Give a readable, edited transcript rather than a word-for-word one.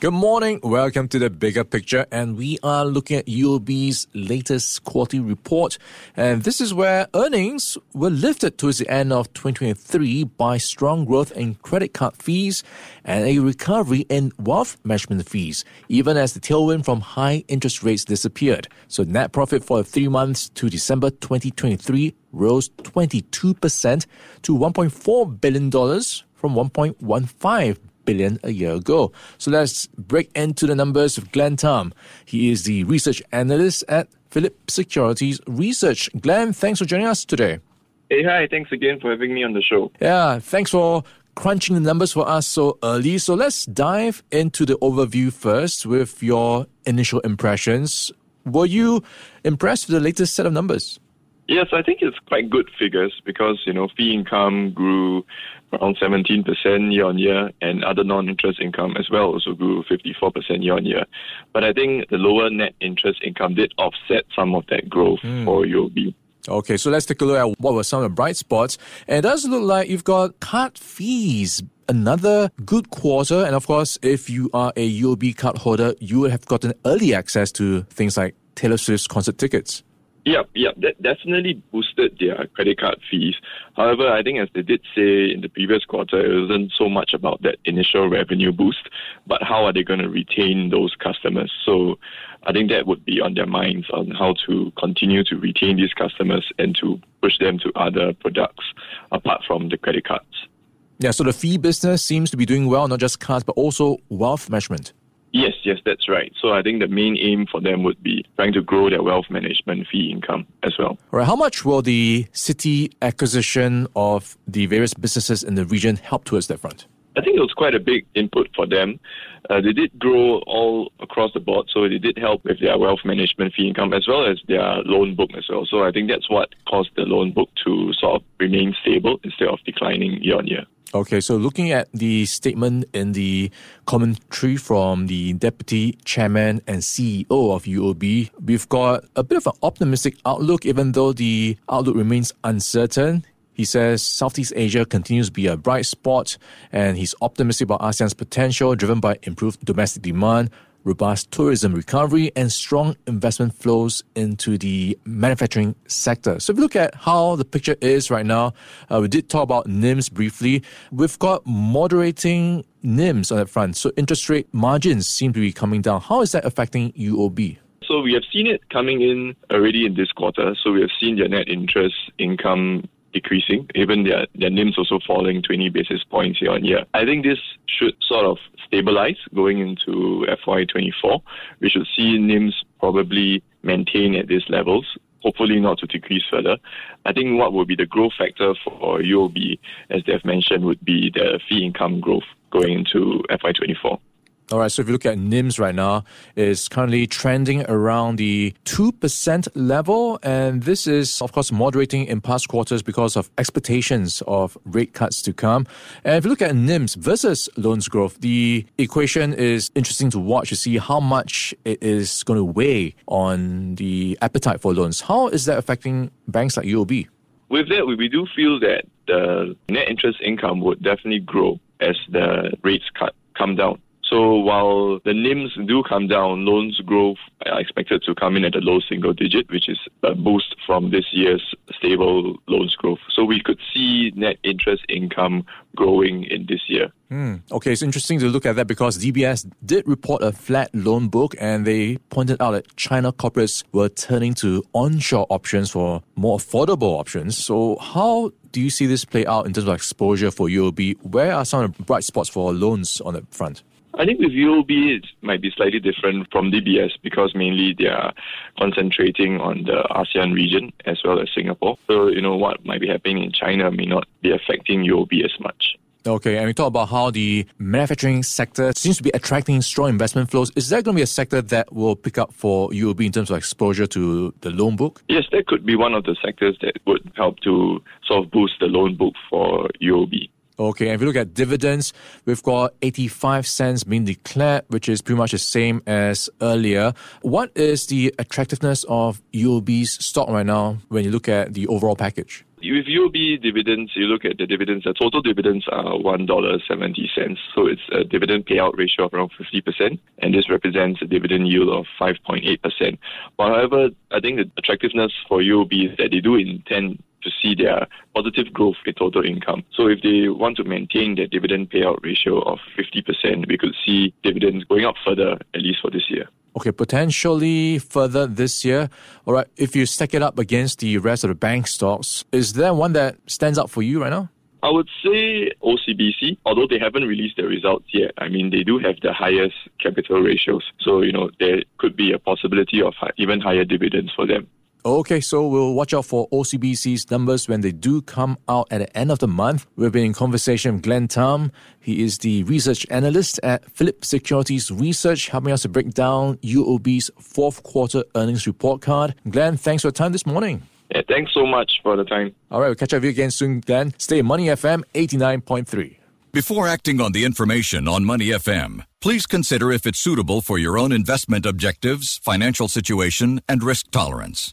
Good morning. Welcome to the bigger picture, and we are looking at UOB's latest quarterly report. And this is where earnings were lifted towards the end of 2023 by strong growth in credit card fees and a recovery in wealth management fees, even as the tailwind from high interest rates disappeared. So net profit for the 3 months to December 2023 rose 22% to $1.4 billion from $1.15 billion a year ago. So let's break into the numbers of Glenn Thum. He is the research analyst at Phillip Securities Research. Glenn, thanks for joining us today. Hey, hi. Thanks again for having me on the show. Yeah, thanks for crunching the numbers for us so early. So let's dive into the overview first with your initial impressions. Were you impressed with the latest set of numbers? Yes, I think it's quite good figures because, fee income grew around 17% year on year, and other non-interest income as well also grew 54% year on year. But I think the lower net interest income did offset some of that growth for UOB. Okay, so let's take a look at what were some of the bright spots. And it does look like you've got card fees, another good quarter. And of course, if you are a UOB card holder, you would have gotten early access to things like Taylor Swift's concert tickets. Yep. That definitely boosted their credit card fees. However, I think as they did say in the previous quarter, it wasn't so much about that initial revenue boost, but how are they going to retain those customers? So I think that would be on their minds on how to continue to retain these customers and to push them to other products apart from the credit cards. Yeah, so the fee business seems to be doing well, not just cards, but also wealth management. Yes, that's right. So I think the main aim for them would be trying to grow their wealth management fee income as well. All right. How much will the Citi acquisition of the various businesses in the region help towards that front? I think it was quite a big input for them. They did grow all across the board, so they did help with their wealth management fee income as well as their loan book as well. So I think that's what caused the loan book to sort of remain stable instead of declining year on year. Okay, so looking at the statement in the commentary from the Deputy Chairman and CEO of UOB, we've got a bit of an optimistic outlook, even though the outlook remains uncertain. He says Southeast Asia continues to be a bright spot, and he's optimistic about ASEAN's potential, driven by improved domestic demand, robust tourism recovery, and strong investment flows into the manufacturing sector. So if you look at how the picture is right now, we did talk about NIMS briefly. We've got moderating NIMS on that front. So interest rate margins seem to be coming down. How is that affecting UOB? So we have seen it coming in already in this quarter. So we have seen their net interest income decreasing, even their NIMs also falling 20 basis points year on year. I think this should sort of stabilize going into FY24. We should see NIMs probably maintain at these levels, hopefully not to decrease further. I think what will be the growth factor for UOB, as they've mentioned, would be the fee income growth going into FY24. All right, so if you look at NIMS right now, it's currently trending around the 2% level. And this is, of course, moderating in past quarters because of expectations of rate cuts to come. And if you look at NIMS versus loans growth, the equation is interesting to watch to see how much it is going to weigh on the appetite for loans. How is that affecting banks like UOB? With that, we do feel that the net interest income would definitely grow as the rates come down. So while the NIMs do come down, loans growth are expected to come in at a low single digit, which is a boost from this year's stable loans growth. So we could see net interest income growing in this year. Okay, it's interesting to look at that because DBS did report a flat loan book, and they pointed out that China corporates were turning to onshore options for more affordable options. So how do you see this play out in terms of exposure for UOB? Where are some of the bright spots for loans on that front? I think with UOB, it might be slightly different from DBS because mainly they are concentrating on the ASEAN region as well as Singapore. So, what might be happening in China may not be affecting UOB as much. Okay, and we talk about how the manufacturing sector seems to be attracting strong investment flows. Is that going to be a sector that will pick up for UOB in terms of exposure to the loan book? Yes, that could be one of the sectors that would help to sort of boost the loan book for UOB. Okay, and if you look at dividends, we've got 85 cents being declared, which is pretty much the same as earlier. What is the attractiveness of UOB's stock right now when you look at the overall package? With UOB dividends, you look at the dividends, the total dividends are $1.70. So it's a dividend payout ratio of around 50%, and this represents a dividend yield of 5.8%. But however, I think the attractiveness for UOB is that they do intend to see their positive growth in total income. So if they want to maintain their dividend payout ratio of 50%, we could see dividends going up further, at least for this year. Okay, potentially further this year. All right, if you stack it up against the rest of the bank stocks, is there one that stands out for you right now? I would say OCBC, although they haven't released their results yet. I mean, they do have the highest capital ratios. So, you know, there could be a possibility of even higher dividends for them. Okay, so we'll watch out for OCBC's numbers when they do come out at the end of the month. We've been in conversation with Glenn Thum. He is the research analyst at Phillip Securities Research, helping us to break down UOB's fourth quarter earnings report card. Glenn, thanks for your time this morning. Yeah, thanks so much for the time. All right, we'll catch up with you again soon, Glenn. Stay at Money FM 89.3. Before acting on the information on Money FM, please consider if it's suitable for your own investment objectives, financial situation, and risk tolerance.